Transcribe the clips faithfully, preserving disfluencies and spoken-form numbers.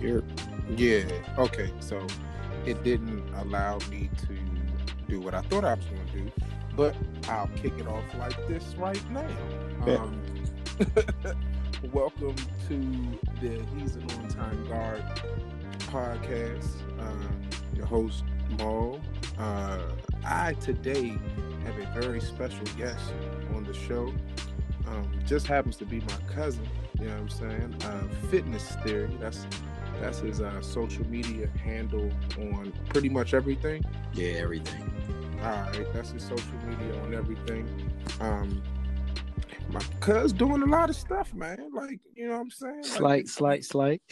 You're, yeah. Okay. So it didn't allow me to do what I thought I was going to do, but I'll kick it off like this right now. Yeah. Um, welcome to the He's an On Time Guard podcast. Um, your host, Maul. Uh, I today have a very special guest on the show. Um, just happens to be my cousin. You know what I'm saying? Uh, Fitness Theory. That's that's his uh, social media handle on pretty much everything. Yeah, everything. All right, that's his social media on everything. Um, my cuz doing a lot of stuff, man. Like, you know what I'm saying? Like, slight, slight, slight.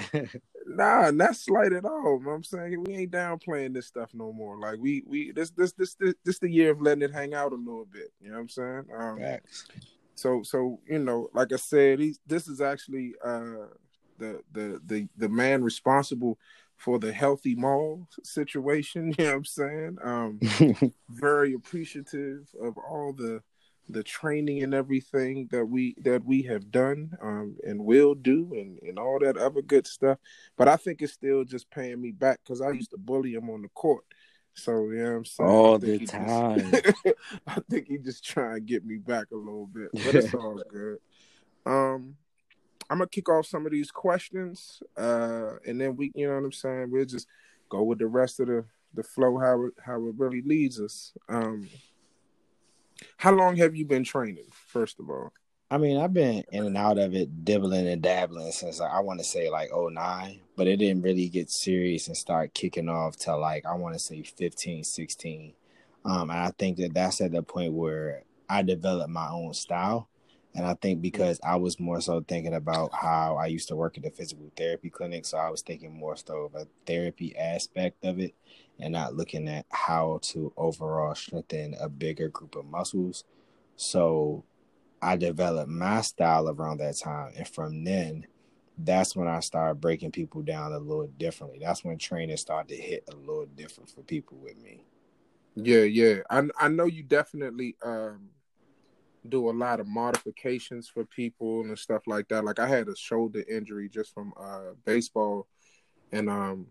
Nah, not slight at all. You know what I'm saying? We ain't downplaying this stuff no more. Like, we we this this this this, this the year of letting it hang out a little bit. You know what I'm saying? Um, Facts. So, so you know, like I said, he's, this is actually uh, the, the the the man responsible for the healthy mall situation. You know what I'm saying? Um, very appreciative of all the the training and everything that we that we have done um, and will do, and, and all that other good stuff. But I think it's still just paying me back because I used to bully him on the court. So, yeah, you know what I'm saying? All the time. Just, I think he just trying to get me back a little bit, but it's all good. Um, I'm going to kick off some of these questions, uh, and then we, you know what I'm saying, we'll just go with the rest of the, the flow, how it, how it really leads us. Um, how long have you been training, first of all? I mean, I've been in and out of it, dibbling and dabbling since I want to say like oh nine, but it didn't really get serious and start kicking off till like I want to say fifteen, sixteen. Um, and I think that that's at the point where I developed my own style. And I think because I was more so thinking about how I used to work at the physical therapy clinic, so I was thinking more so of a therapy aspect of it and not looking at how to overall strengthen a bigger group of muscles. So I developed my style around that time. And from then, that's when I started breaking people down a little differently. That's when training started to hit a little different for people with me. Yeah, yeah. I I know you definitely um, do a lot of modifications for people and stuff like that. Like I had a shoulder injury just from uh, baseball. And um,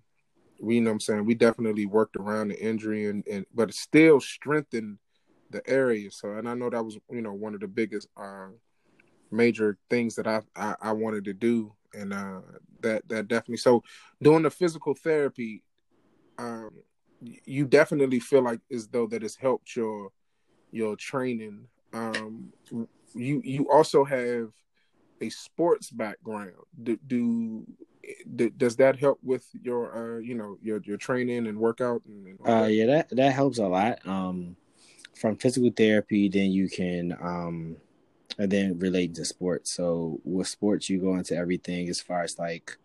we, you know what I'm saying, we definitely worked around the injury, and, and but it still strengthened the area. So, and I know that was, you know, one of the biggest uh, major things that I, I, I wanted to do. And uh, that, that definitely, so doing the physical therapy, um, you definitely feel like as though that has helped your, your training. Um, you, you also have a sports background. Do, do Does that help with your, uh, you know, your, your training and workout? And, and uh, that? Yeah, that, that helps a lot. Um, From physical therapy, then you can um, and then relate to sports. So with sports, you go into everything as far as like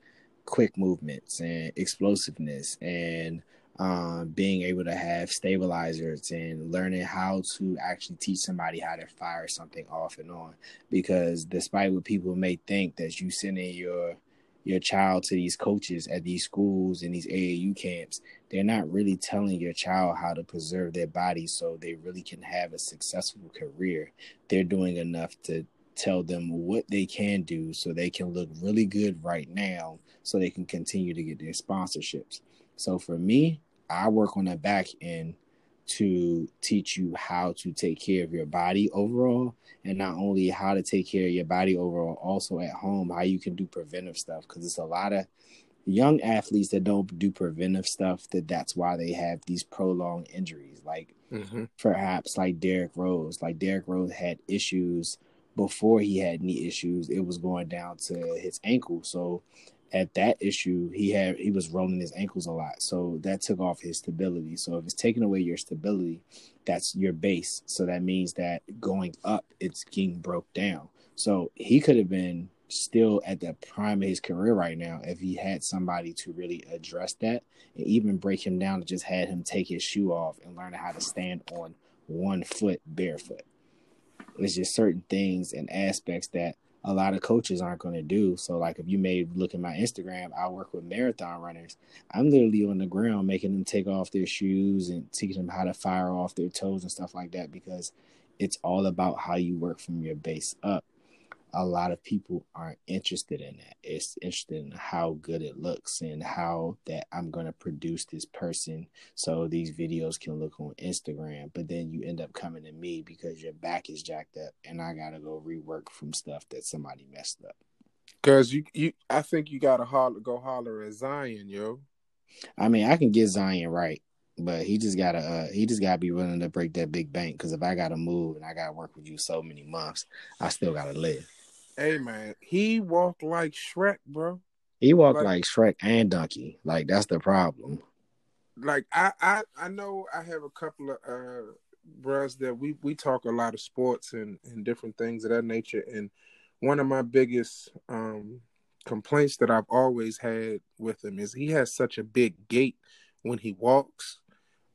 quick movements and explosiveness and um, being able to have stabilizers and learning how to actually teach somebody how to fire something off and on. Because despite what people may think that you sending your your child to these coaches at these schools and these A A U camps, they're not really telling your child how to preserve their body so they really can have a successful career. They're doing enough to tell them what they can do so they can look really good right now so they can continue to get their sponsorships. So for me, I work on the back end to teach you how to take care of your body overall, and not only how to take care of your body overall, also at home, how you can do preventive stuff, because it's a lot of young athletes that don't do preventive stuff that that's why they have these prolonged injuries, like mm-hmm. perhaps like Derrick Rose. Like Derrick Rose had issues before he had knee issues. It was going down to his ankle. So at that issue, he had he was rolling his ankles a lot, so that took off his stability. So if it's taking away your stability, that's your base. So that means that going up, it's getting broke down. So he could have been still at the prime of his career right now if he had somebody to really address that and even break him down to just had him take his shoe off and learn how to stand on one foot barefoot. It's just certain things and aspects that a lot of coaches aren't going to do. So like, if you may look at my Instagram, I work with marathon runners. I'm literally on the ground making them take off their shoes and teaching them how to fire off their toes and stuff like that, because it's all about how you work from your base up. a lot of people aren't interested in that. It's interested in how good it looks and how that I'm going to produce this person so these videos can look on Instagram. But then you end up coming to me because your back is jacked up and I got to go rework from stuff that somebody messed up. Because you, you, I think you got to holler, go holler at Zion, yo. I mean, I can get Zion right, but he just gotta, uh, he just gotta be willing to break that big bank. Because if I gotta move and I gotta work with you so many months, I still gotta live. Hey man, he walked like Shrek, bro. He walked like, like Shrek and Donkey. Like that's the problem. Like I, I, I know I have a couple of uh, bros that we we talk a lot of sports and and different things of that nature. And one of my biggest um, complaints that I've always had with him is he has such a big gait when he walks.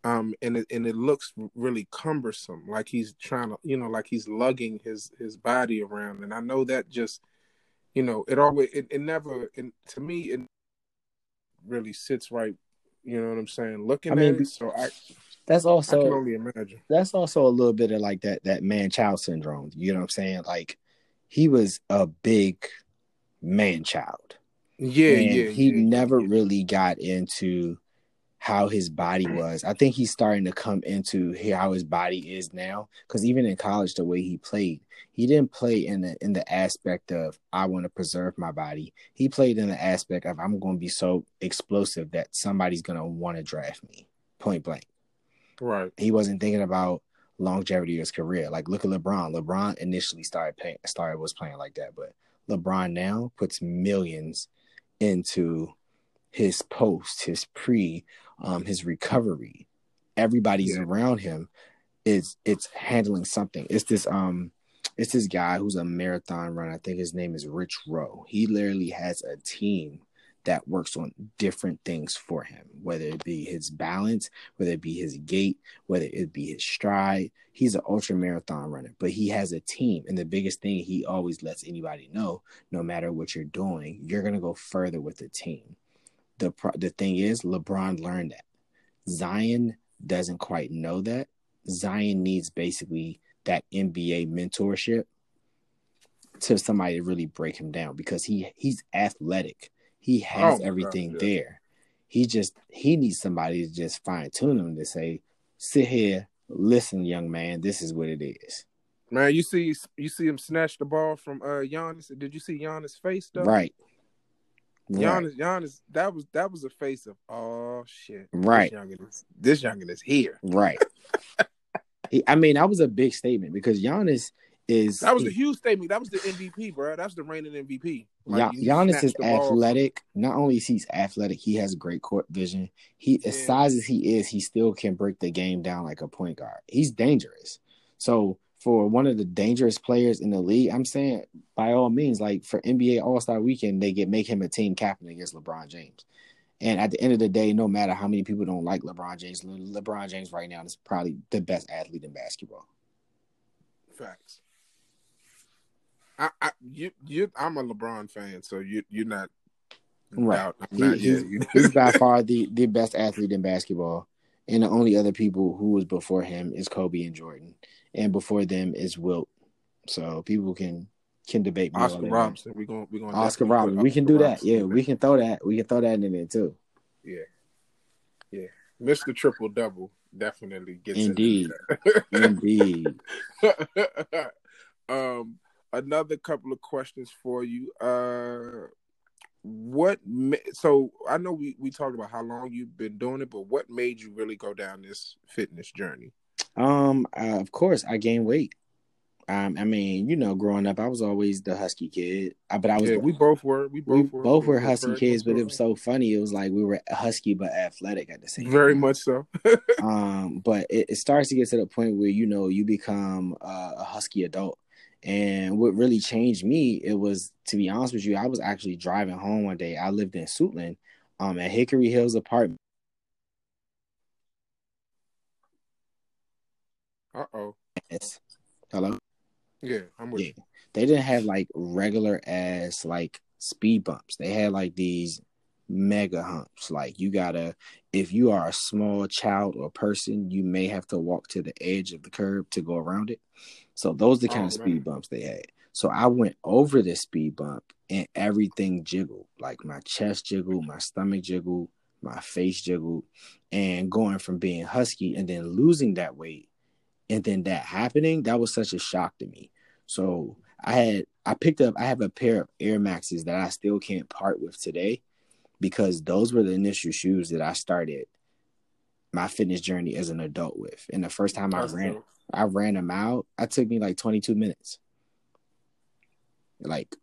Um, and it, and it looks really cumbersome, like he's trying to, you know, like he's lugging his, his body around. And I know that just, you know, it always, it, it never, it, to me, it really sits right. You know what I'm saying? Looking I mean, at it. So I, that's also, I can only imagine. That's also a little bit of like that, that man-child syndrome. You know what I'm saying? Like he was a big man-child. Yeah. And yeah. He yeah, never yeah. really got into how his body was. I think he's starting to come into how his body is now. Because even in college, the way he played, he didn't play in the in the aspect of I want to preserve my body. He played in the aspect of I'm going to be so explosive that somebody's going to want to draft me. Point blank. Right. He wasn't thinking about longevity of his career. Like look at LeBron. LeBron initially started playing, started was playing like that, but LeBron now puts millions into his post, his pre. Um, his recovery, everybody's yeah. around him is it's handling something. It's this um, it's this guy who's a marathon runner. I think his name is Rich Rowe. He literally has a team that works on different things for him, whether it be his balance, whether it be his gait, whether it be his stride. He's an ultra marathon runner, but he has a team. And the biggest thing he always lets anybody know, no matter what you're doing, you're going to go further with the team. The pro- the thing is, LeBron learned that. Zion doesn't quite know that. Zion needs basically that N B A mentorship to somebody to really break him down because he, he's athletic. He has oh, everything God, yeah. there. He just he needs somebody to just fine tune him to say, sit here, listen, young man, this is what it is. Man, you see you see him snatch the ball from uh, Giannis. Did you see Giannis' face though? Right. Giannis, right. Giannis, that was that was a face of oh shit. Right, this youngin is, this youngin is here. Right. he, I mean, that was a big statement because Giannis is. That was he, a huge statement. That was the M V P, bro. That's the reigning M V P. Like, yeah, Giannis is athletic. Ball. Not only is he athletic, he has great court vision. He, yeah. as size as he is, he still can break the game down like a point guard. He's dangerous. So. For one of the dangerous players in the league, I'm saying by all means, like for N B A All-Star Weekend, they get make him a team captain against LeBron James. And at the end of the day, no matter how many people don't like LeBron James, LeBron James right now is probably the best athlete in basketball. Facts. I, I you you I'm a LeBron fan, so you you're not right. Out, I'm he, not he's, he's by far the, the best athlete in basketball, and the only other people who was before him is Kobe and Jordan. And before them is Wilt. So people can can debate. Me Oscar Robertson. We're going to Oscar Robertson. We can do that. Yeah, we can throw that. We can throw that in there too. Yeah. Yeah. Mister Triple Double definitely gets it. Indeed. Indeed. um, another couple of questions for you. Uh, what? So I know we, we talked about how long you've been doing it, but what made you really go down this fitness journey? Um, uh, of course, I gained weight. Um, I mean, you know, growing up, I was always the husky kid. I, but I was. Yeah, we both were. We both we were. Both were husky very, kids, but it was so funny. It was like we were husky but athletic at the same very time. Very much so. um, but it, it starts to get to the point where you know you become uh, a husky adult, and what really changed me, it was to be honest with you, I was actually driving home one day. I lived in Suitland, um, at Hickory Hills apartment. Uh-oh. Yes. Hello? Yeah, I'm with yeah. you. They didn't have, like, regular-ass, like, speed bumps. They had, like, these mega humps. Like, you gotta, if you are a small child or person, you may have to walk to the edge of the curb to go around it. So those are the kind oh, of speed man. bumps they had. So I went over this speed bump and everything jiggled. Like my chest jiggled, my stomach jiggled, my face jiggled. And going from being husky and then losing that weight and then that happening, that was such a shock to me. So I had, I picked up, I have a pair of Air Maxes that I still can't part with today because those were the initial shoes that I started my fitness journey as an adult with. And the first time I ran, I ran them out, I took me like twenty-two minutes. Like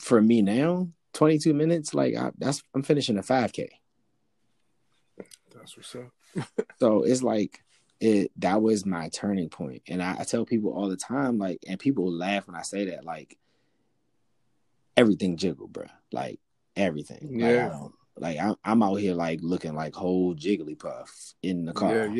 for me now, twenty-two minutes, like I, that's, I'm finishing a five K. That's what's up. So it's like, it, that was my turning point. And I, I tell people all the time, like, and people laugh when I say that, like, everything jiggled, bro. Like everything. Yeah. Like, I don't, like I'm, I'm out here like looking like whole Jigglypuff in the car. Yeah,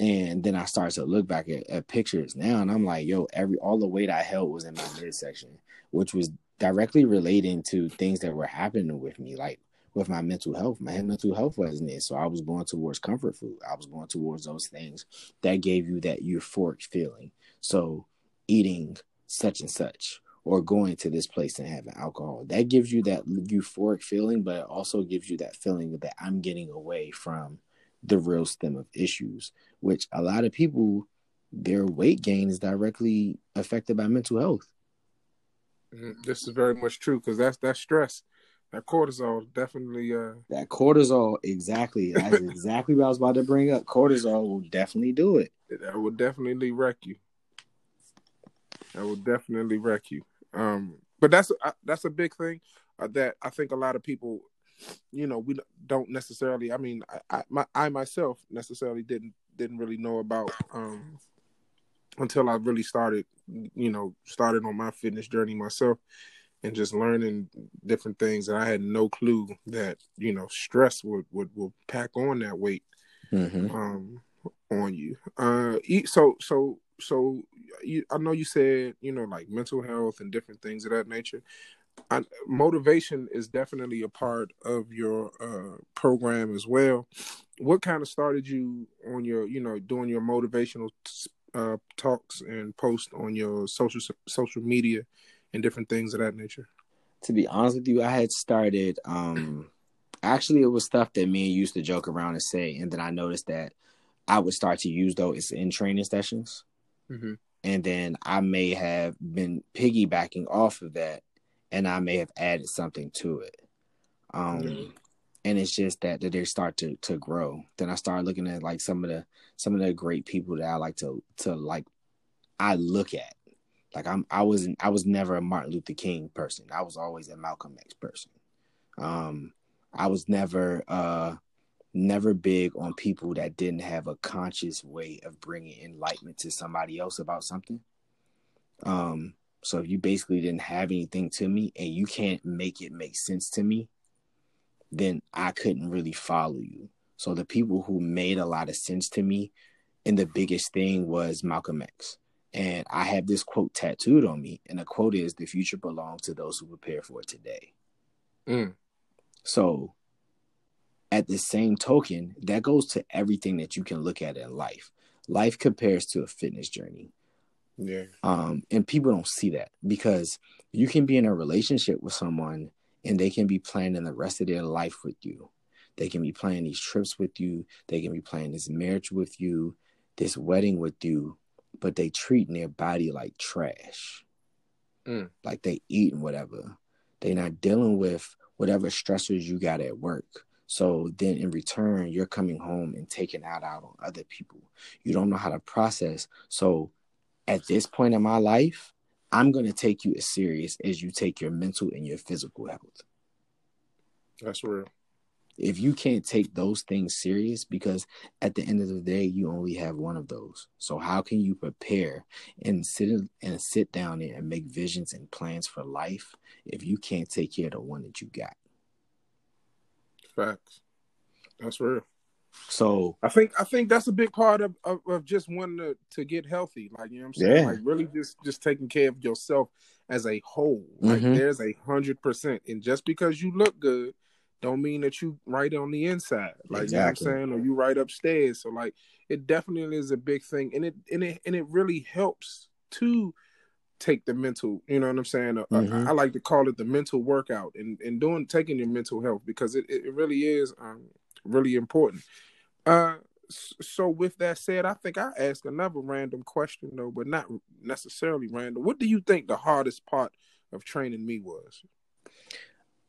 yeah. And then I start to look back at, at pictures now, and I'm like, yo, every all the weight I held was in my midsection, which was directly relating to things that were happening with me, like with my mental health. My mental health wasn't it, so I was going towards comfort food. I was going towards those things that gave you that euphoric feeling. So eating such and such, or going to this place and having alcohol, that gives you that euphoric feeling, but it also gives you that feeling that I'm getting away from the real stem of issues, which a lot of people, their weight gain is directly affected by mental health. This is very much true, because that's that stress, that cortisol definitely. Uh... That cortisol, exactly. That's exactly what I was about to bring up. Cortisol will definitely do it. That will definitely wreck you. That will definitely wreck you. Um, but that's uh, that's a big thing uh, that I think a lot of people, you know, we don't necessarily. I mean, I, I, my, I myself necessarily didn't didn't really know about um, until I really started, you know, started on my fitness journey myself and just learning different things. And I had no clue that, you know, stress would would, would pack on that weight mm-hmm. um, on you. Uh, so so. So, you, I know you said, you know, like mental health and different things of that nature. I, motivation is definitely a part of your uh, program as well. What kind of started you on your, you know, doing your motivational uh, talks and posts on your social social media and different things of that nature? To be honest with you, I had started, um, actually it was stuff that me and you used to joke around and say, and then I noticed that I would start to use those in training sessions. Mm-hmm. And then I may have been piggybacking off of that, and I may have added something to it. Um, mm-hmm. And it's just that, that they start to, to grow. Then I started looking at like some of the some of the great people that I like to to like. I look at like I'm I wasn't I was never a Martin Luther King person. I was always a Malcolm X person. Um, I was never uh, never big on people that didn't have a conscious way of bringing enlightenment to somebody else about something. Um, so if you basically didn't have anything to me and you can't make it make sense to me, then I couldn't really follow you. So the people who made a lot of sense to me, and the biggest thing was Malcolm X. And I have this quote tattooed on me, and the quote is, "The future belongs to those who prepare for it today." Mm. So at the same token, that goes to everything that you can look at in life. Life compares to a fitness journey. Yeah. Um, and people don't see that, because you can be in a relationship with someone and they can be planning the rest of their life with you. They can be planning these trips with you. They can be planning this marriage with you, this wedding with you, but they treating their body like trash. Mm. Like they eating whatever. They're not dealing with whatever stressors you got at work. So then in return, you're coming home and taking that out on other people. You don't know how to process. So at this point in my life, I'm going to take you as serious as you take your mental and your physical health. That's real. If you can't take those things serious, because at the end of the day, you only have one of those. So how can you prepare and sit and sit down there and make visions and plans for life if you can't take care of the one that you got? Facts. That's real. So I think I think that's a big part of, of, of just wanting to, to get healthy. Like, you know what I'm saying? Yeah. Like really just, just taking care of yourself as a whole. Like mm-hmm. There's a hundred percent. And just because you look good don't mean that you right on the inside. Like exactly. You know what I'm saying? Or you right upstairs. So like it definitely is a big thing. And it and it and it really helps to take the mental, you know what I'm saying? Mm-hmm. I, I like to call it the mental workout, and, and doing, taking your mental health, because it, it really is um, really important. Uh, so with that said, I think I'll ask another random question though, but not necessarily random. What do you think the hardest part of training me was?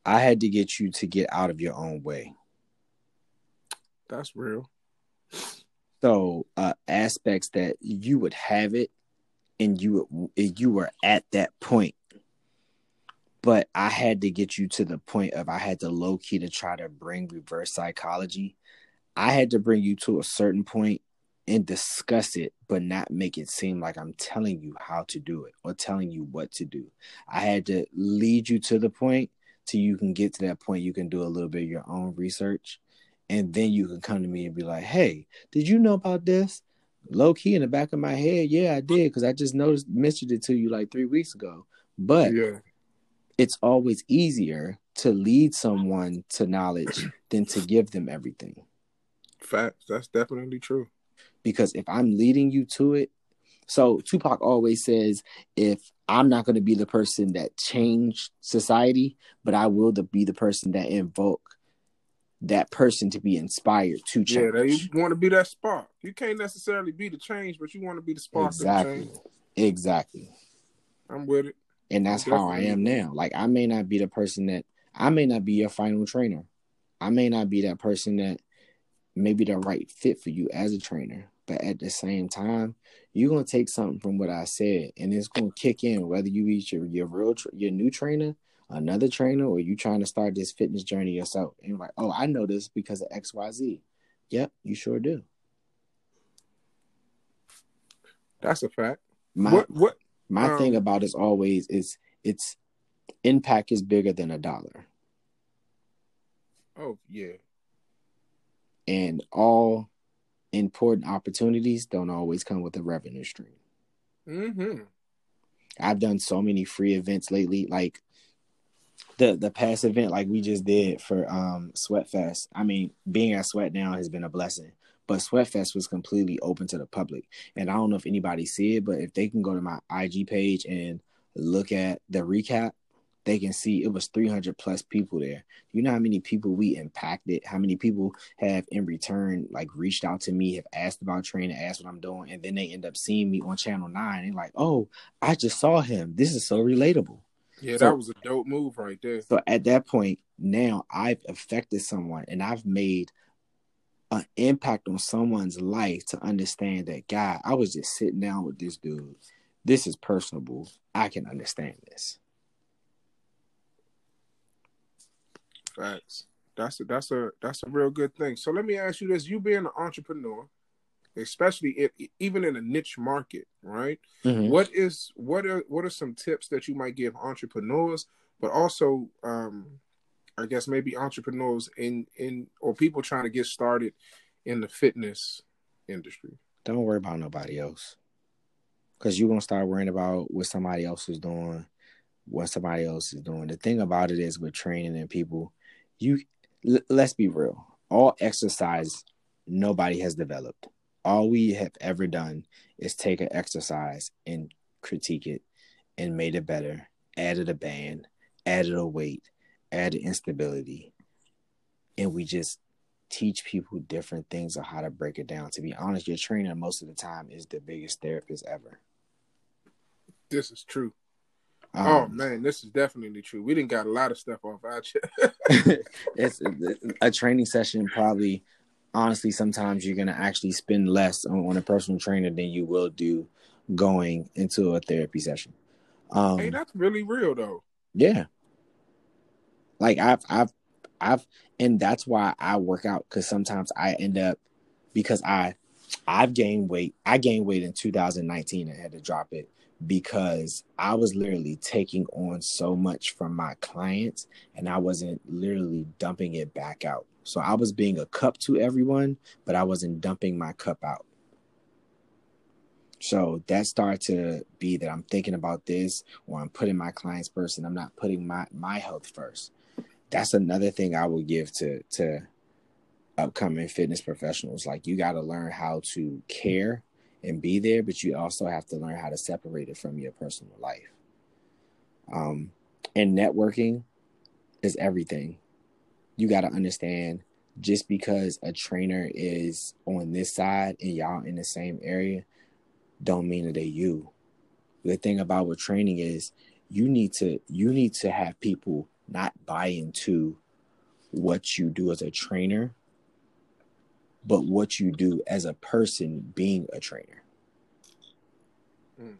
I had to get you to get out of your own way. That's real. So uh, aspects that you would have it and you you were at that point, but I had to get you to the point of, I had to low key to try to bring reverse psychology. I had to bring you to a certain point and discuss it, but not make it seem like I'm telling you how to do it or telling you what to do. I had to lead you to the point till you can get to that point. You can do a little bit of your own research, and then you can come to me and be like, hey, did you know about this? Low key in the back of my head, yeah, I did, because I just noticed, mentioned it to you like three weeks ago. But yeah, it's always easier to lead someone to knowledge than to give them everything. Facts. That's definitely true. Because if I'm leading you to it, so Tupac always says, if I'm not going to be the person that changed society, but I will to be the person that invoke that person to be inspired to change. Yeah, you want to be that spark. You can't necessarily be the change, but you want to be the spark. Exactly. Of the change. Exactly. I'm with it. And that's how I am now. Like, I may not be the person that, I may not be your final trainer. I may not be that person that may be the right fit for you as a trainer. But at the same time, you're going to take something from what I said, and it's going to kick in, whether you eat your, your real, tra- your new trainer, another trainer, or you trying to start this fitness journey yourself. And you're like, oh, I know this because of X Y Z. Yep, you sure do. That's a fact. My, what, what, my um, thing about it is always, is it's impact is bigger than a dollar. Oh, yeah. And all important opportunities don't always come with a revenue stream. Mm-hmm. I've done so many free events lately, like The the past event like we just did for um Sweat Fest. I mean, being at Sweat now has been a blessing, but Sweat Fest was completely open to the public. And I don't know if anybody see it, but if they can go to my I G page and look at the recap, they can see it was three hundred plus people there. You know how many people we impacted, how many people have in return, like, reached out to me, have asked about training, asked what I'm doing, and then they end up seeing me on Channel nine and like, oh, I just saw him. This is so relatable. Yeah, so that was a dope move right there. So at that point, now I've affected someone, and I've made an impact on someone's life to understand that, God, I was just sitting down with this dude. This is personable. I can understand this. Facts. That's a, that's a, that's a real good thing. So let me ask you this. You being an entrepreneur, especially if, even in a niche market, right? Mm-hmm. What is what are what are some tips that you might give entrepreneurs, but also, um, I guess maybe entrepreneurs in in or people trying to get started in the fitness industry? Don't worry about nobody else, because you're gonna start worrying about what somebody else is doing, what somebody else is doing. The thing about it is, with training and people, you l- let's be real. All exercise, nobody has developed. All we have ever done is take an exercise and critique it and made it better, added a band, added a weight, added instability. And we just teach people different things on how to break it down. To be honest, your trainer most of the time is the biggest therapist ever. This is true. Um, oh, man, this is definitely true. We didn't got a lot of stuff off our chest. It's a training session probably... Honestly, sometimes you're going to actually spend less on, on a personal trainer than you will do going into a therapy session. Um, hey, that's really real, though. Yeah. Like, I've, I've, I've, and that's why I work out, because sometimes I end up, because I, I've gained weight. I gained weight in two thousand nineteen and had to drop it because I was literally taking on so much from my clients and I wasn't literally dumping it back out. So I was being a cup to everyone, but I wasn't dumping my cup out. So that started to be that I'm thinking about this, or I'm putting my clients first, and I'm not putting my, my health first. That's another thing I would give to, to upcoming fitness professionals. Like, you got to learn how to care and be there, but you also have to learn how to separate it from your personal life. Um, and networking is everything. You got to understand, just because a trainer is on this side and y'all in the same area, don't mean that they you. The thing about what training is, you need to you need to have people not buy into what you do as a trainer, but what you do as a person being a trainer. Mm.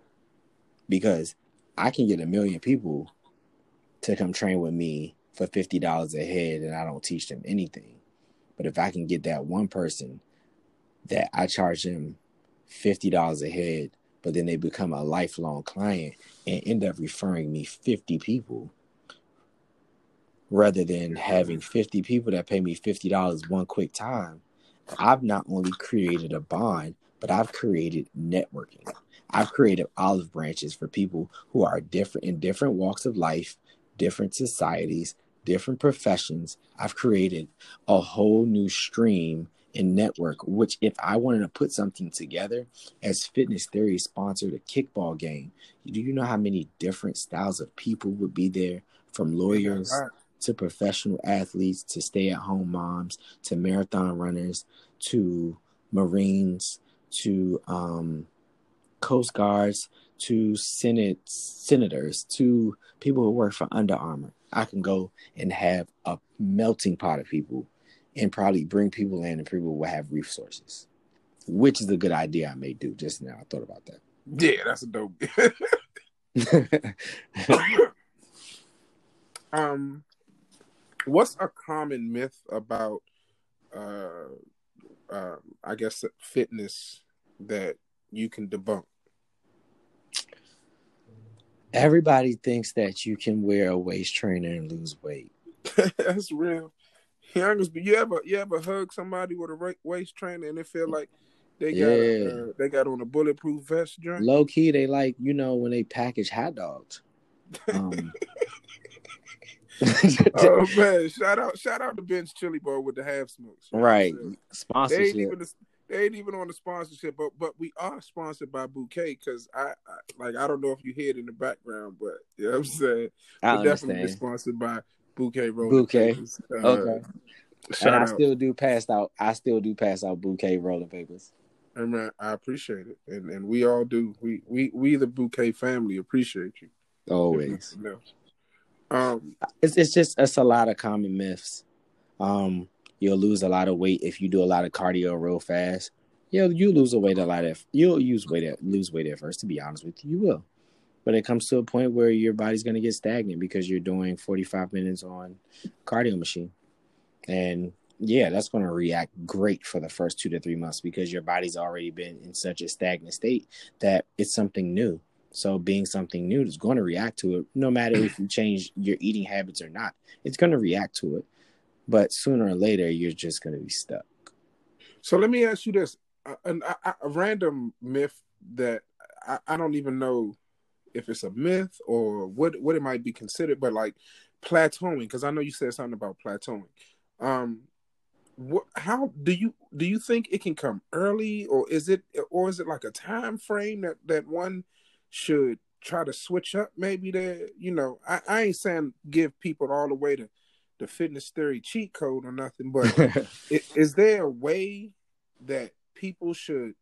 Because I can get a million people to come train with me for fifty dollars a head and I don't teach them anything. But if I can get that one person that I charge them fifty dollars a head, but then they become a lifelong client and end up referring me fifty people, rather than having fifty people that pay me fifty dollars one quick time, I've not only created a bond, but I've created networking. I've created olive branches for people who are different in different walks of life, different societies, different professions. I've created a whole new stream and network, which if I wanted to put something together, as Fitness Theory sponsored a kickball game, do you know how many different styles of people would be there, from lawyers to professional athletes, to stay-at-home moms, to marathon runners, to Marines, to um, Coast Guards, to Senate senators, to people who work for Under Armour. I can go and have a melting pot of people and probably bring people in, and people will have resources, which is a good idea I may do. Just now I thought about that. Yeah, that's a dope. um, what's a common myth about, uh, uh, I guess, fitness that you can debunk? Everybody thinks that you can wear a waist trainer and lose weight. That's real. You ever you ever hug somebody with a waist trainer and it feel like they got yeah. uh, they got on a bulletproof vest joint? Low key, they like, you know, when they package hot dogs. Um, oh man! Shout out shout out to Ben's Chili Bar with the half smokes. Right, sponsorship. They ain't, even, they ain't even on the sponsorship, but but we are sponsored by Bouquet, because I, I like I don't know if you hear it in the background, but you know what I'm saying, I we're definitely sponsored by Bouquet Roll. Bouquet. Uh, okay. And I out. still do pass out. I still do pass out Bouquet rolling papers. I mean, I appreciate it, and and we all do. We we we the Bouquet family appreciate you always. Um, it's it's just it's a lot of common myths. Um, you'll lose a lot of weight if you do a lot of cardio real fast. Yeah, you lose a weight a lot of you'll use weight at, lose weight at first. To be honest with you, you will. But it comes to a point where your body's going to get stagnant because you're doing forty-five minutes on cardio machine. And yeah, that's going to react great for the first two to three months because your body's already been in such a stagnant state that it's something new. So being something new is going to react to it, no matter if you change your eating habits or not. It's going to react to it. But sooner or later, you're just going to be stuck. So let me ask you this. A, a, a random myth that I, I don't even know if it's a myth or what what it might be considered, but like plateauing, because I know you said something about plateauing. Um, what, how do you do you think it can come early, or is it or is it like a time frame that, that one should try to switch up? Maybe that, you know, I, I ain't saying give people all the way to the Fitness Theory cheat code or nothing, but is, is there a way that people should,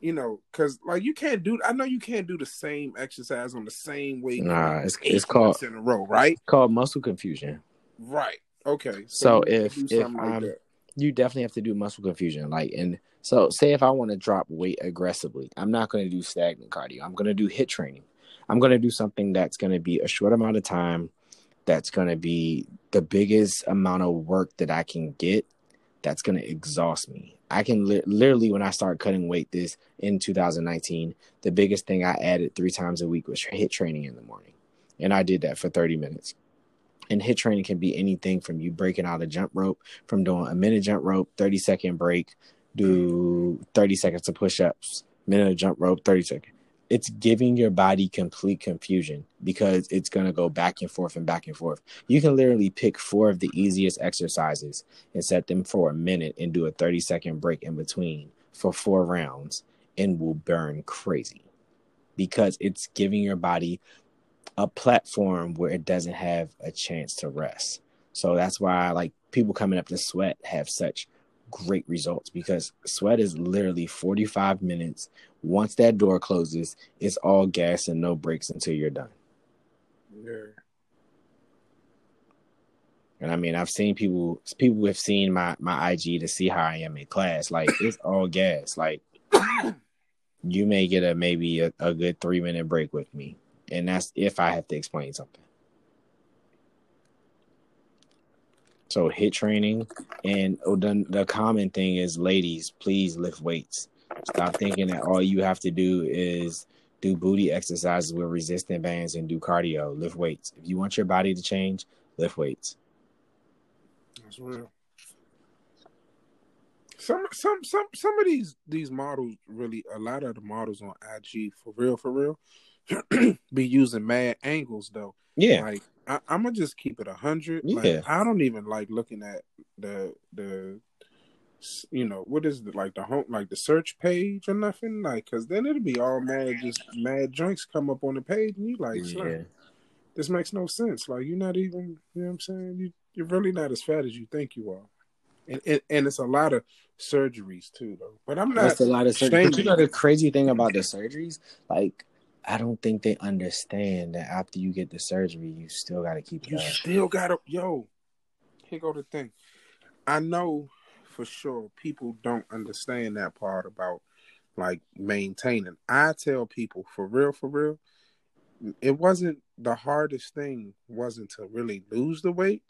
you know, because like you can't do, I know you can't do the same exercise on the same weight. Nah, it's it's called in a row, right? It's called muscle confusion. Right. Okay. So, so if if um, like you definitely have to do muscle confusion, like, and so say if I want to drop weight aggressively, I'm not going to do stagnant cardio. I'm going to do HIIT training. I'm going to do something that's going to be a short amount of time. That's going to be the biggest amount of work that I can get. That's going to exhaust me. I can li- literally, when I started cutting weight this in two thousand nineteen, the biggest thing I added three times a week was HIIT training in the morning. And I did that for thirty minutes. And HIIT training can be anything from you breaking out a jump rope, from doing a minute jump rope, thirty second break, do thirty seconds of push-ups, minute of jump rope, thirty seconds. It's giving your body complete confusion because it's going to go back and forth and back and forth. You can literally pick four of the easiest exercises and set them for a minute and do a thirty second break in between for four rounds and will burn crazy because it's giving your body a platform where it doesn't have a chance to rest. So that's why, like, people coming up to Sweat have such great results, because Sweat is literally forty-five minutes. Once that door closes, it's all gas and no breaks until you're done. Yeah. And I mean, I've seen people, people have seen my, my I G to see how I am in class. Like, it's all gas. Like, you may get a, maybe a, a good three minute break with me. And that's if I have to explain something. So HIIT training, and oh, the, the common thing is, ladies, please lift weights. Stop thinking that all you have to do is do booty exercises with resistance bands and do cardio. Lift weights. If you want your body to change, lift weights. That's real. Some some some some of these these models, really, a lot of the models on I G, for real, for real, be using mad angles though. Yeah. Like, I, I'm gonna just keep it a hundred. Yeah. Like, I don't even like looking at the the, you know, what is it, like the home, like the search page or nothing, like, because then it'll be all mad, just mad joints come up on the page, and you like, yeah. This makes no sense. Like, you're not even, you know what I'm saying? You you're really not as fat as you think you are, and and, and it's a lot of surgeries too, though. But I'm not. That's a lot of surgeries. But you know the crazy thing about the surgeries, like, I don't think they understand that after you get the surgery, you still got to keep it. You up. still got to, yo, here go the thing. I know for sure people don't understand that part about, like, maintaining. I tell people, for real, for real, it wasn't, the hardest thing wasn't to really lose the weight.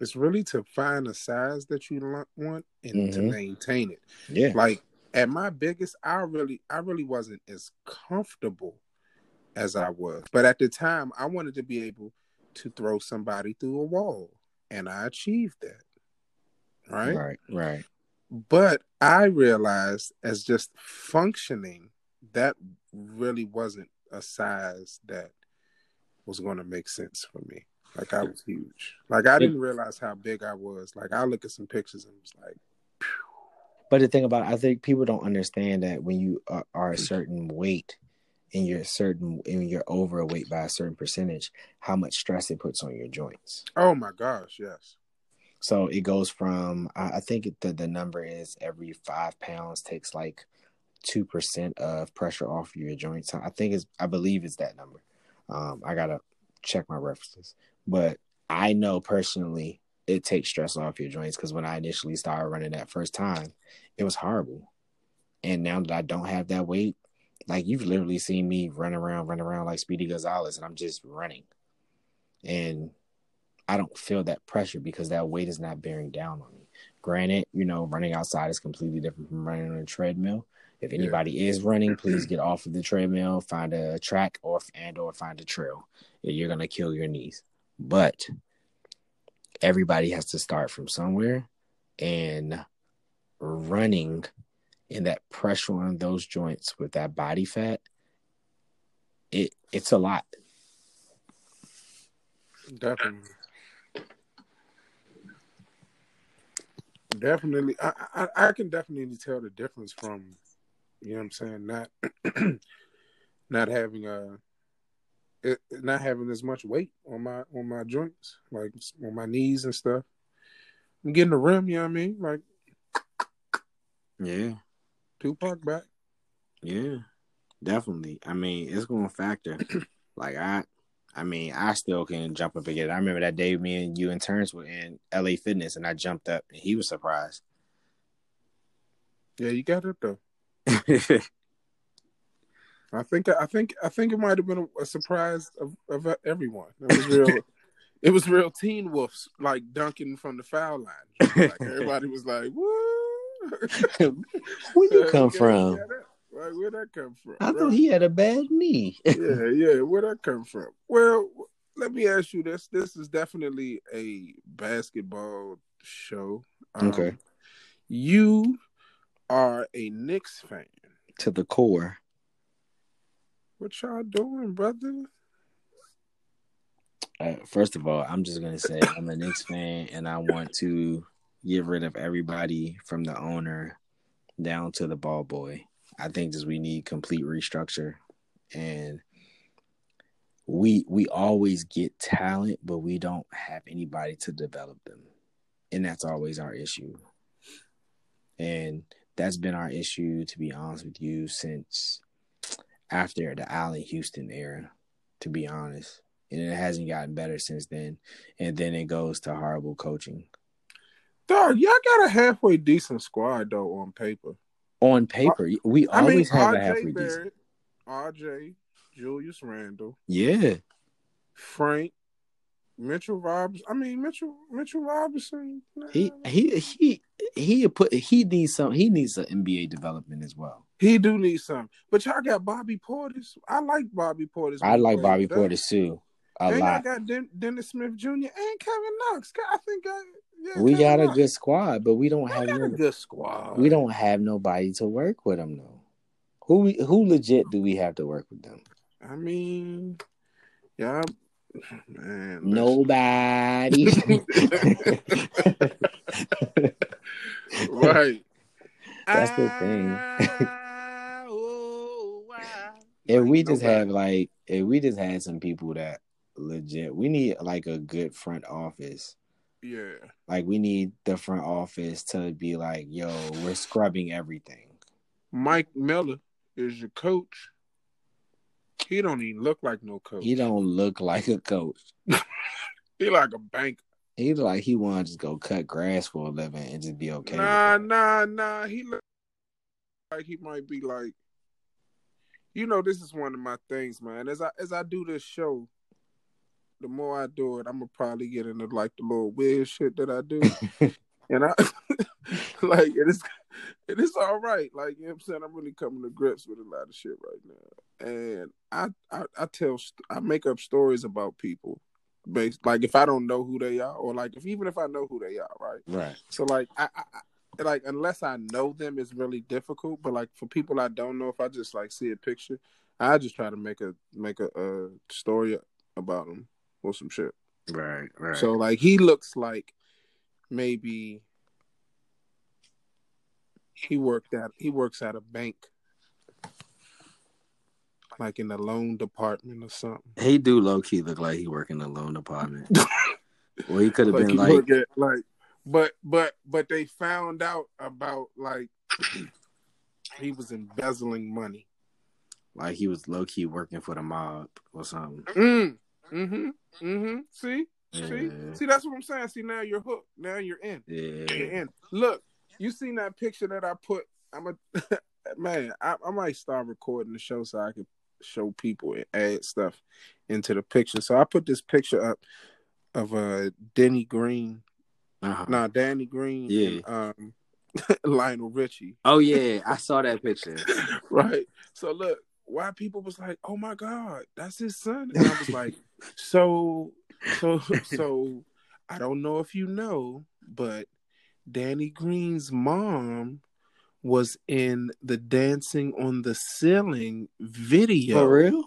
It's really to find a size that you want and mm-hmm. to maintain it. Yeah. Like, at my biggest, I really, I really wasn't as comfortable as I was. But at the time, I wanted to be able to throw somebody through a wall, and I achieved that. Right? Right, right. But I realized, as just functioning, that really wasn't a size that was going to make sense for me. Like, I was huge. Like, I didn't realize how big I was. Like, I look at some pictures and was like, but the thing about it, I think people don't understand that when you are, are a certain weight and you're a certain and you're overweight by a certain percentage, how much stress it puts on your joints. Oh my gosh, yes. So it goes from, I think the the number is every five pounds takes like two percent of pressure off your joints. I think it's I believe it's that number. Um, I gotta check my references, but I know personally, it takes stress off your joints, because when I initially started running that first time, it was horrible. And now that I don't have that weight, like, you've literally seen me run around, run around like Speedy Gonzalez, and I'm just running. And I don't feel that pressure because that weight is not bearing down on me. Granted, you know, running outside is completely different from running on a treadmill. If anybody yeah. is running, please get off of the treadmill, find a track or and or find a trail. You're going to kill your knees. But everybody has to start from somewhere, and running and that pressure on those joints with that body fat, it it's a lot. Definitely. Definitely. I, I, I can definitely tell the difference from, you know what I'm saying, not not having a It, not having as much weight on my on my joints, like on my knees and stuff. I'm getting the rim, you know what I mean? Like, yeah, Tupac back. Yeah, definitely. I mean, it's going to factor. Like, I, I mean, I still can jump up and get it. I remember that day me and you and Terrence were in L A Fitness, and I jumped up, and he was surprised. Yeah, you got it though. I think I think I think it might have been a, a surprise of, of everyone. It was real. It was real Teen Wolves, like dunking from the foul line. Like, everybody was like, "Whoa, where you come from? Like, where'd that come from?" I thought he had a bad knee. yeah, yeah. Where'd that come from? Well, let me ask you this. This is definitely a basketball show. Um, okay. You are a Knicks fan to the core. What y'all doing, brother? Uh, first of all, I'm just going to say I'm a Knicks fan, and I want to get rid of everybody from the owner down to the ball boy. I think just we need complete restructure, and we we always get talent, but we don't have anybody to develop them, and that's always our issue. And that's been our issue, to be honest with you, since after the Allen Houston era, to be honest. And it hasn't gotten better since then. And then it goes to horrible coaching. Dog, y'all got a halfway decent squad, though, on paper. On paper. R- we always I mean, have R J a halfway Barrett, decent. R J, Julius Randle. Yeah. Frank, Mitchell Robinson. I mean, Mitchell Mitchell Robinson. Nah. He he he he put he needs some he needs some N B A development as well. He do need some. But y'all got Bobby Portis. I like Bobby Portis. I like Bobby does. Portis too. A and lot. Y'all got Den- Dennis Smith Junior and Kevin Knox. I think I, yeah, we Kevin got a Knox. good squad, but we don't we have got no, a good squad. We don't have nobody to work with them though. Who we, who legit do we have to work with them? I mean, y'all. Man, nobody. Right. That's the thing. I, oh, wow. If we just nobody. have like if we just had some people that legit, we need like a good front office. Yeah. Like we need the front office to be like, yo, we're scrubbing everything. Mike Miller is your coach. He don't even look like no coach. He don't look like a coach. He like a banker. He like he want to just go cut grass for a living and just be okay. Nah, nah, nah. He look like he might be like, you know, this is one of my things, man. As I as I do this show, the more I do it, I'm gonna probably get into like the little weird shit that I do, and I like it is. It is all right. Like, you know what I'm saying? I'm really coming to grips with a lot of shit right now. And I I, I tell, I make up stories about people based, like, if I don't know who they are, or like, if even if I know who they are, right? Right. So, like, I, I like unless I know them, it's really difficult. But, like, for people I don't know, if I just, like, see a picture, I just try to make a, make a, a story about them or some shit. Right, right. So, like, he looks like maybe... He worked at he works at a bank, like in the loan department or something. He do low key look like he work in the loan department. Well, he could have like been like, at, like, but but but they found out about like he was embezzling money, like he was low key working for the mob or something. Mm, mm-hmm. Mm-hmm. See, yeah. see, see. That's what I'm saying. See, now you're hooked. Now you're in. Yeah. You're in. Look. You seen that picture that I put? I'm a man. I, I might start recording the show so I can show people and add stuff into the picture. So I put this picture up of a uh, Denny Green, uh-huh. no nah, Danny Green, yeah, and, um, Lionel Richie. Oh yeah, I saw that picture. Right. So look, why people was like, "Oh my God, that's his son," and I was like, "So, so, so, I don't know if you know, but." Danny Green's mom was in the Dancing on the Ceiling video. For real?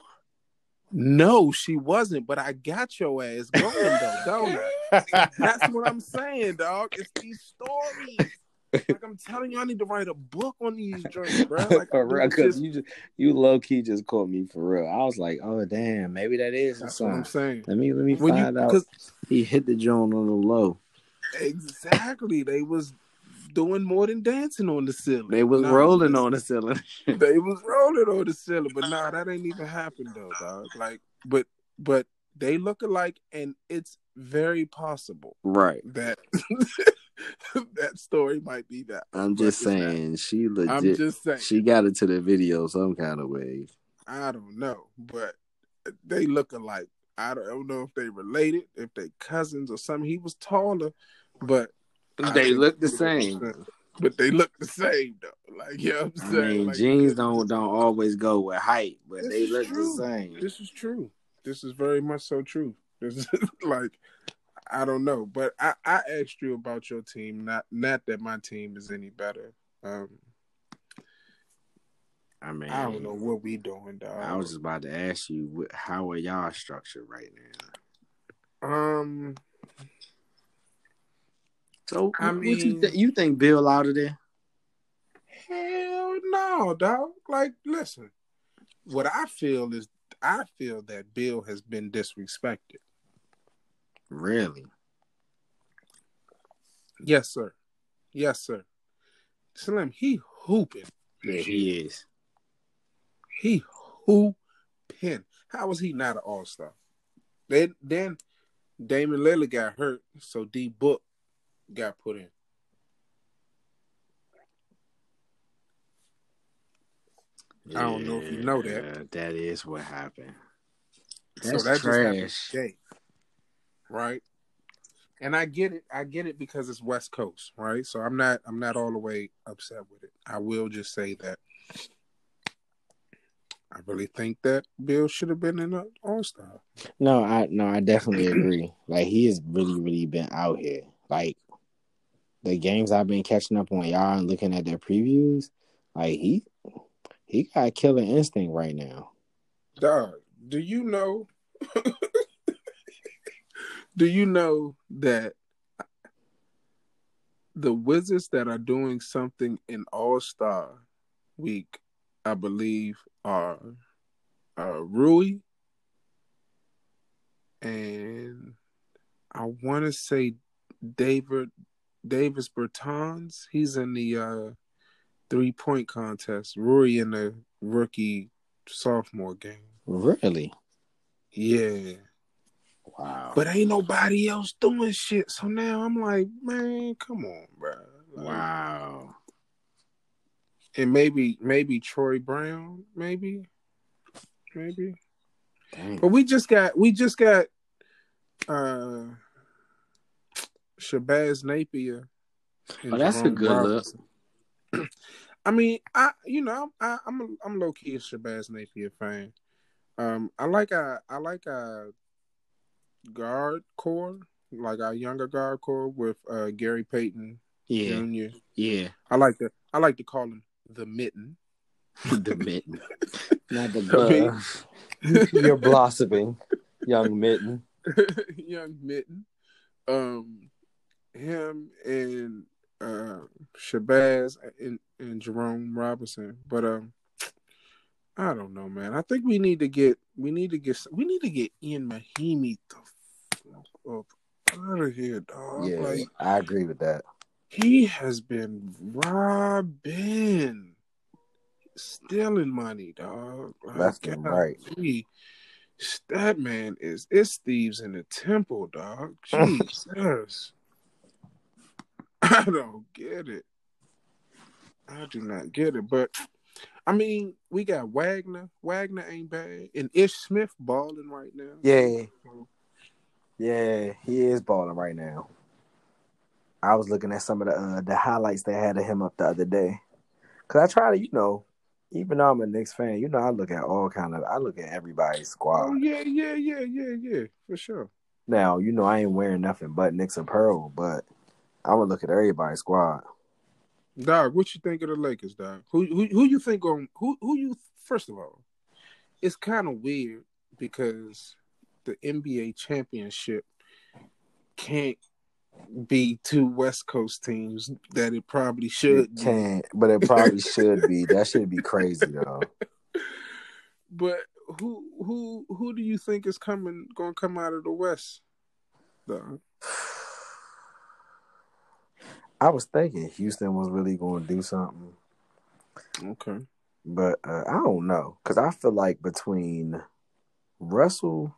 No, she wasn't, but I got your ass going, though, don't I? That's what I'm saying, dog. It's these stories. Like, I'm telling you, I need to write a book on these joints, bro. Like, for real, because just... you, you low-key just caught me for real. I was like, oh, damn, maybe that is That's something. What I'm saying. Let me, let me when find you, out. He hit the joint on the low. Exactly. They was doing more than dancing on the ceiling. They was nah, rolling was, on the ceiling. They was rolling on the ceiling. But nah, that ain't even happened though, dog. Like, but but they look alike, and it's very possible, right? That that story might be that. I'm just saying that. She legit. I'm just saying she got into the video some kind of way. I don't know, but they look alike. I don't know if they related, if they cousins or something. He was taller, but they look the same. But they look the same though. Like, you know what I'm saying? I mean, like, jeans don't don't always go with height, but they look the same. This is true. This is very much so true. This is like, I don't know, but I, I asked you about your team. Not not that my team is any better. Um, I mean, I don't know what we doing, dog. I was just about to ask you, how are y'all structured right now? Um, so I mean, you, th- you think Bill out of there? Hell no! No, dog. Like, listen, what I feel is I feel that Bill has been disrespected. Really? Yes, sir. Yes, sir. Slim, he hooping. Yeah, he is. He hooping. How was he not an all-star? Then, then Damon Lillard got hurt, so D Book got put in. Yeah, I don't know if you know that. That is what happened. That's so that trash. Just happened today, right? And I get it. I get it because it's West Coast, right? So I'm not. I'm not all the way upset with it. I will just say that I really think that Bill should have been in an All-Star. No, I no, I definitely agree. Like, he has really, really been out here. Like, the games I've been catching up on y'all and looking at their previews, like he he got a killer instinct right now. Dog, do you know? Do you know that the Wizards that are doing something in All-Star Week, I believe, are uh, Rui and I want to say David Davis Bertans. He's in the uh, three-point contest. Rui in the rookie sophomore game. Really? Yeah. Wow. But ain't nobody else doing shit. So now I'm like, man, come on, bro. Like, wow. And maybe, maybe Troy Brown, maybe, maybe. Dang. But we just got, we just got, uh, Shabazz Napier. Oh, that's Jerome a good Robinson. Look. I mean, I, you know, I, I'm, a, I'm low key a Shabazz Napier fan. Um, I like our, I like our guard core, like our younger guard core with uh, Gary Payton yeah. Junior Yeah, I like that. I like to call him the mitten. The mitten. Not the glove. You're blossoming, young mitten. Young mitten. Um, him and uh, Shabazz and, and Jerome Robinson. But um, I don't know, man. I think we need to get we need to get we need to get Ian Mahimi the fuck up out of here, dog. Yeah, like, I agree with that. He has been robbing, stealing money, dog. Left and right. Gee, that man is, it's thieves in the temple, dog. Jesus. I don't get it. I do not get it. But, I mean, we got Wagner. Wagner ain't bad. And Ish Smith balling right now. Yeah. Yeah, he is balling right now. I was looking at some of the uh, the highlights they had of him up the other day, cause I try to, you know, even though I'm a Knicks fan, you know, I look at all kind of, I look at everybody's squad. Oh yeah, yeah, yeah, yeah, yeah, for sure. Now, you know, I ain't wearing nothing but Knicks and Pearl, but I'm gonna look at everybody's squad. Dog, what you think of the Lakers, dog? Who who who you think on who who you? First of all, it's kind of weird because the N B A championship can't be two West Coast teams that it probably should it can't, be. But it probably should be. That should be crazy though. But who who who do you think is coming gonna come out of the West though? I was thinking Houston was really gonna do something. Okay. But uh, I don't know. Cause I feel like between Russell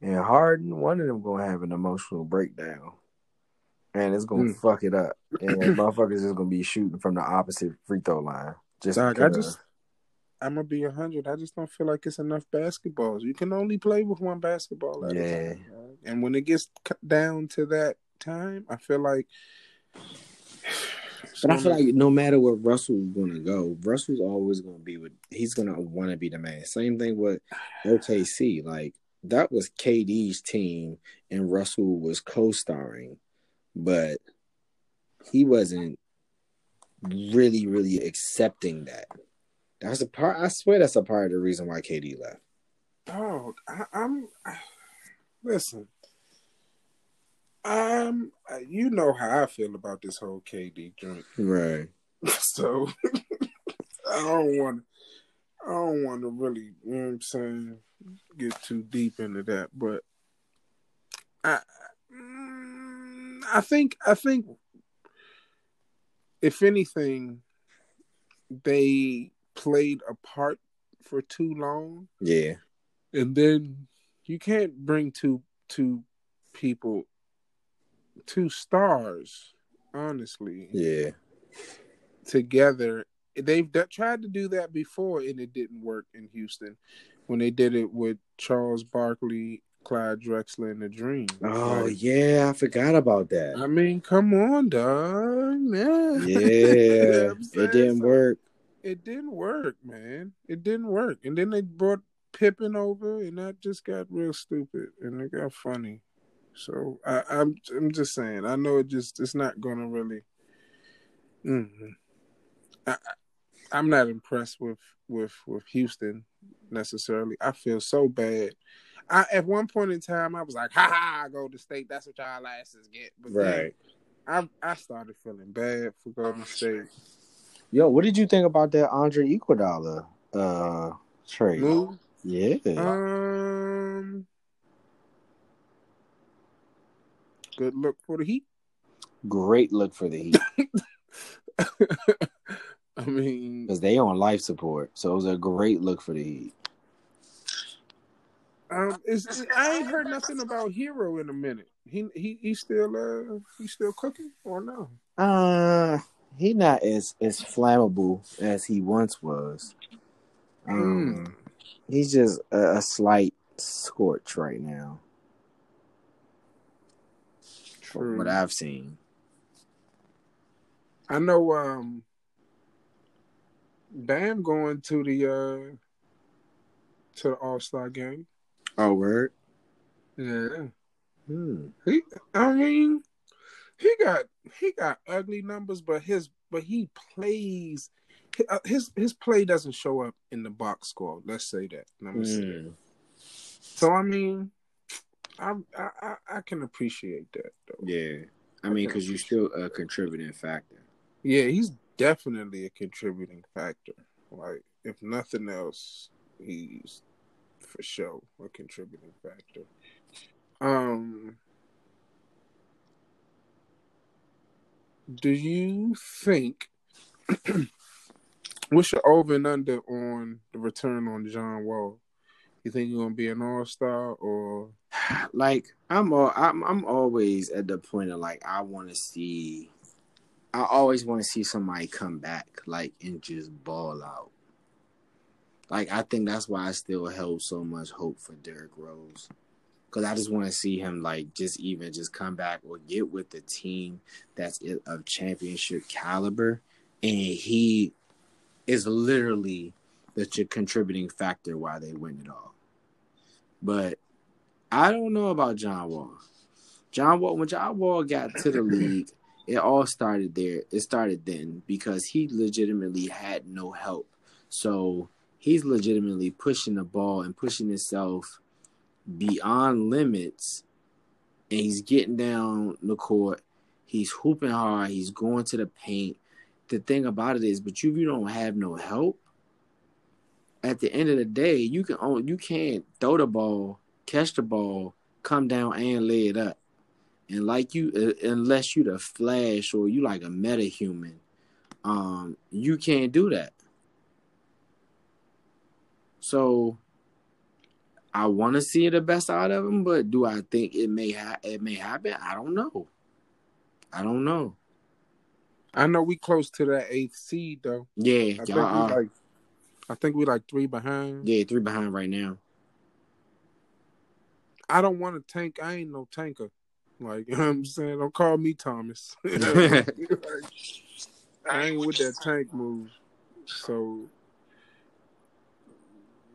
and Harden, one of them gonna have an emotional breakdown. And it's gonna mm. fuck it up, and motherfuckers is gonna be shooting from the opposite free throw line. Just, Doc, I just, I'm gonna be a hundred. I just don't feel like it's enough basketballs. You can only play with one basketball at a time. And when it gets down to that time, I feel like. But I feel like no matter where Russell's gonna go, Russell's always gonna be with. He's gonna want to be the man. Same thing with O K C. Like that was K D's team, and Russell was co-starring. But he wasn't really, really accepting that. That's a part. I swear, that's a part of the reason why K D left. Oh, I, I'm. I, listen, um, you know how I feel about this whole K D joint, right? So I don't want I don't want to really, you know what I'm saying, get too deep into that, but I I think I think if anything, they played a part for too long. Yeah. And then you can't bring two two people, two stars, honestly. Yeah. Together. They've d- tried to do that before, and it didn't work in Houston when they did it with Charles Barkley, Clyde Drexler, and The Dream. Oh, like, yeah. I forgot about that. I mean, come on, dog. Man. Yeah. You know it didn't so, work. It didn't work, man. It didn't work. And then they brought Pippin over, and that just got real stupid, and it got funny. So I, I'm, I'm just saying. I know it just it's not going to really. Mm-hmm. I, I'm not impressed with, with, with Houston necessarily. I feel so bad. I at one point in time, I was like, "Ha ha, Golden State. That's what y'all asses get." But right. Then I I started feeling bad for Golden State. Yo, what did you think about that Andre Iguodala uh, trade? Move? Yeah. Um. Good look for the Heat. Great look for the Heat. I mean, because they on life support, so it was a great look for the Heat. Um, it's, I ain't heard nothing about Hero in a minute. He he he still uh he still cooking or no? Uh, he not as as flammable as he once was. Um, mm. He's just a, a slight scorch right now. True. From what I've seen. I know. Um, Bam going to the uh, to the All-Star game. Oh, word. Yeah. Hmm. He, I mean, he got he got ugly numbers, but his but he plays. His his play doesn't show up in the box score. Let's say that. Let me see that. So I mean, I, I I can appreciate that though. Yeah, I mean, because you're still a contributing factor. Yeah, he's definitely a contributing factor. Like, if nothing else, he's for sure a contributing factor. Um, do you think what's your over and under on the return on John Wall? You think you're gonna be an all-star or like I'm all, I'm I'm always at the point of like I want to see. I always want to see somebody come back, like, and just ball out. Like, I think that's why I still held so much hope for Derrick Rose. Because I just want to see him, like, just even just come back or get with the team that's of championship caliber. And he is literally the contributing factor why they win it all. But I don't know about John Wall. John Wall, when John Wall got to the league, it all started there. It started then because he legitimately had no help. So he's legitimately pushing the ball and pushing himself beyond limits. And he's getting down the court. He's hooping hard. He's going to the paint. The thing about it is, but you, you don't have no help. At the end of the day, you can you can't throw the ball, catch the ball, come down and lay it up. And like you, unless you the Flash or you like a metahuman, um, you can't do that. So I want to see the best out of him, but do I think it may ha- it may happen? I don't know. I don't know. I know we close to that eighth seed though. Yeah, I think we like I think we like three behind. Yeah, three behind right now. I don't want to tank. I ain't no tanker. Like, you know what I'm saying? Don't call me Thomas. Like, I ain't with that tank move. So,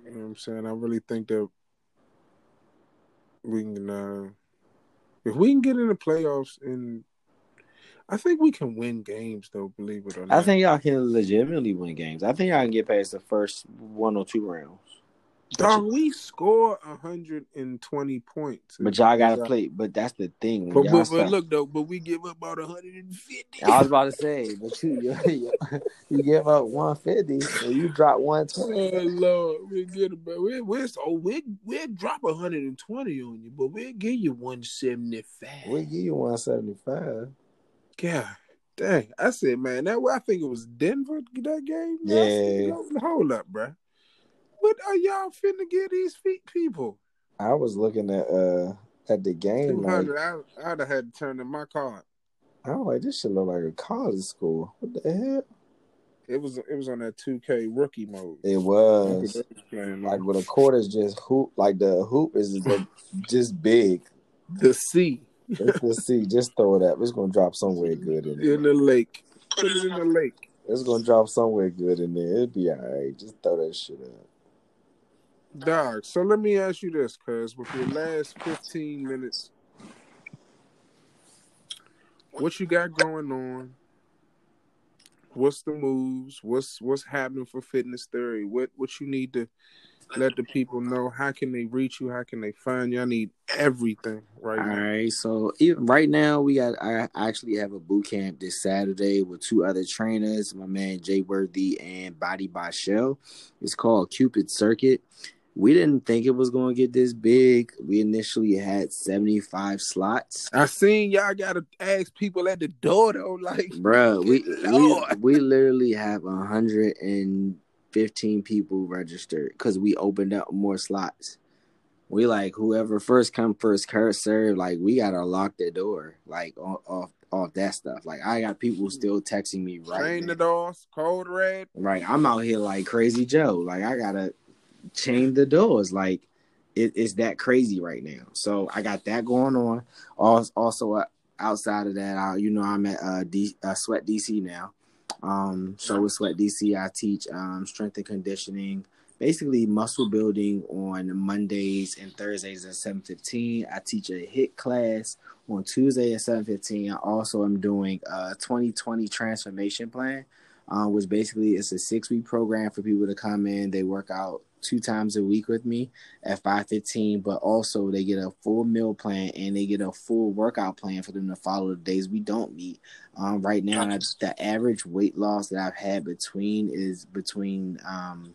you know what I'm saying? I really think that we can, uh, if we can get in the playoffs, and I think we can win games, though, believe it or not. I think y'all can legitimately win games. I think y'all can get past the first one or two rounds. Dog, we score one hundred twenty points. But y'all got to play. But that's the thing. But, but, but look, though, but we give up about one hundred fifty. I was about to say, but you you, you give up one hundred fifty and you drop one hundred twenty. Oh, Lord. We'll, get about, we'll, we'll, oh, we'll, we'll drop one hundred twenty on you, but we'll give you one hundred seventy-five. We'll give you one hundred seventy-five. God. Dang, I said, man, that way I think it was Denver that game. Yeah, said, hold up, bro. What are y'all finna get these feet people? I was looking at uh at the game. Like, I, I'd have had to turn in my card. I was like, this shit look like a college school. What the hell? It was it was on that two K rookie mode. It was like with a quarter is just hoop. Like the hoop is just, just big. The C. Let's see. Just throw it up. It's gonna drop somewhere good in there. In the lake. Put it in the lake. It's gonna drop somewhere good in there. It'll be all right. Just throw that shit up. Dog. So let me ask you this, cuz with your last fifteen minutes, what you got going on? What's the moves? What's what's happening for Fitness Theory? What what you need to let the people know? How can they reach you? How can they find you? I need everything right now. All right. So even right now, we got. I actually have a boot camp this Saturday with two other trainers, my man Jay Worthy and Body by Shell. It's called Cupid Circuit. We didn't think it was going to get this big. We initially had seventy-five slots. I seen y'all got to ask people at the door though, like, bro, we we, we literally have a hundred and. fifteen people registered because we opened up more slots. We like whoever first come first serve. Like we gotta lock the door. Like off off that stuff. Like I got people still texting me right. Chain the doors, cold red. Right, I'm out here like Crazy Joe. Like I gotta chain the doors. Like it, it's that crazy right now. So I got that going on. Also, also uh, outside of that, I, you know, I'm at uh, D, uh, Sweat D C now. Um, so with Sweat D C, I teach um, strength and conditioning, basically muscle building on Mondays and Thursdays at seven fifteen. I teach a HIIT class on Tuesday at seven fifteen. I also am doing a twenty twenty transformation plan, uh, which basically is a six-week program for people to come in. They work out two times a week with me at five fifteen, but also they get a full meal plan and they get a full workout plan for them to follow the days we don't meet. Um, right now, I, the average weight loss that I've had between is between um,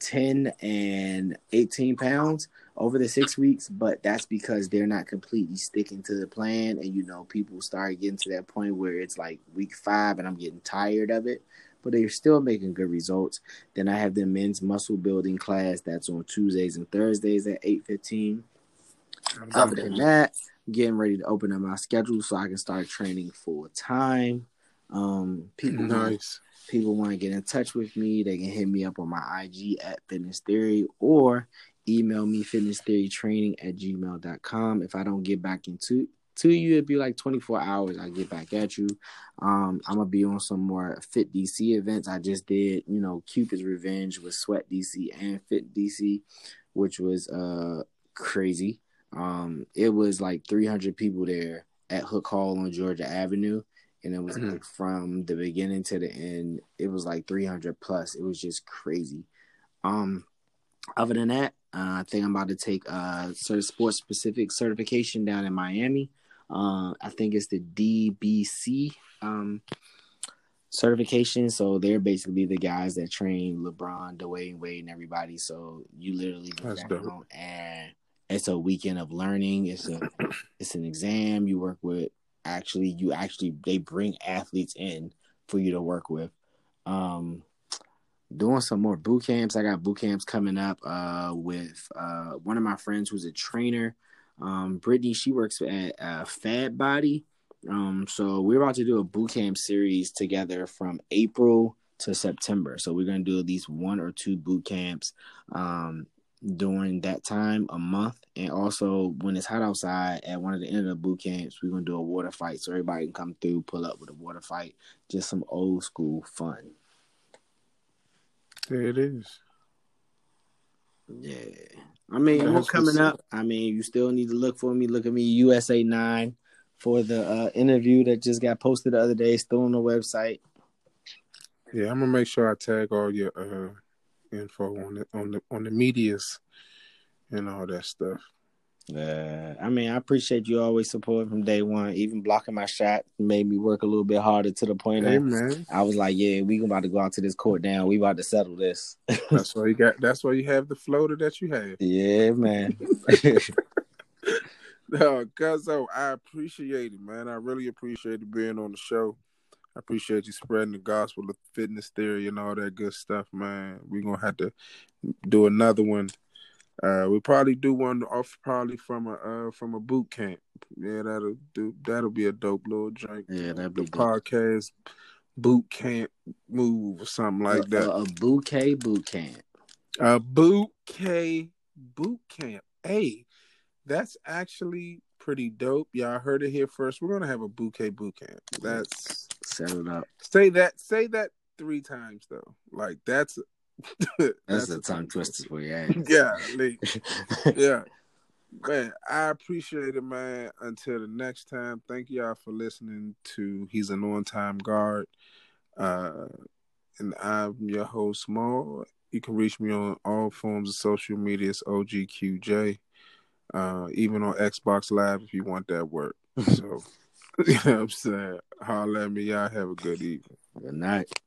ten and eighteen pounds over the six weeks, but that's because they're not completely sticking to the plan. And, you know, people start getting to that point where it's like week five and I'm getting tired of it, but they're still making good results. Then I have the men's muscle building class that's on Tuesdays and Thursdays at eight fifteen. Other than that, I'm getting ready to open up my schedule so I can start training full time. Um, people nice. want, people want to get in touch with me. They can hit me up on my I G at Fitness Theory or email me fitness theory training at gmail dot com. If I don't get back into To you, it'd be like twenty-four hours. I get back at you. Um, I'm gonna be on some more Fit D C events. I just did, you know, Cupid's Revenge with Sweat D C and Fit D C, which was uh crazy. Um, it was like three hundred people there at Hook Hall on Georgia Avenue, and it was like from the beginning to the end. It was like three hundred plus. It was just crazy. Um, other than that, uh, I think I'm about to take a sort of sports specific certification down in Miami. Uh, I think it's the D B C um, certification. So they're basically the guys that train LeBron, Dwayne Wade, and everybody. So you literally go down and it's a weekend of learning. It's a it's an exam. You work with actually you actually they bring athletes in for you to work with. Um, doing some more boot camps. I got boot camps coming up uh, with uh, one of my friends who's a trainer. Um, Brittany, she works at uh, Fad Body. Um, so we're about to do a boot camp series together from April to September. So we're going to do at least one or two boot camps um, during that time, a month. And also when it's hot outside at one of the end of the boot camps, we're going to do a water fight. So everybody can come through, pull up with a water fight, just some old school fun. There it is. Yeah. I mean, we're coming up. I mean, you still need to look for me. Look at me, U S A nine, for the uh, interview that just got posted the other day. Still on the website. Yeah, I'm going to make sure I tag all your uh, info on the on the on the medias and all that stuff. Uh, I mean, I appreciate you always supporting from day one. Even blocking my shot made me work a little bit harder, to the point hey, that I was like, yeah, we about to go out to this court now. We about to settle this. That's why you got, that's why you have the floater that you have. Yeah, man. No, Cuzzo, I appreciate it, man. I really appreciate it being on the show. I appreciate you spreading the gospel of fitness theory and all that good stuff, man. We're going to have to do another one. Uh, we'll probably do one off probably from a uh, from a boot camp. Yeah, that'll do. That'll be a dope little drink. Yeah, that'd be the podcast boot camp move or something like a, that. A, a bouquet boot camp. A bouquet boot camp. Hey, that's actually pretty dope. Y'all heard it here first. We're gonna have a bouquet boot camp. That's set it up. Say that. Say that three times though. Like that's. That's, That's a tongue twister for your ass. Yeah, like, yeah, man. I appreciate it, man. Until the next time, thank y'all for listening to He's an On-Time Guard, uh, and I'm your host, Maul. You can reach me on all forms of social media. It's O G Q J, uh, even on Xbox Live if you want that work. So, you know what I'm saying? Holler at me, y'all. Have a good evening. Good night.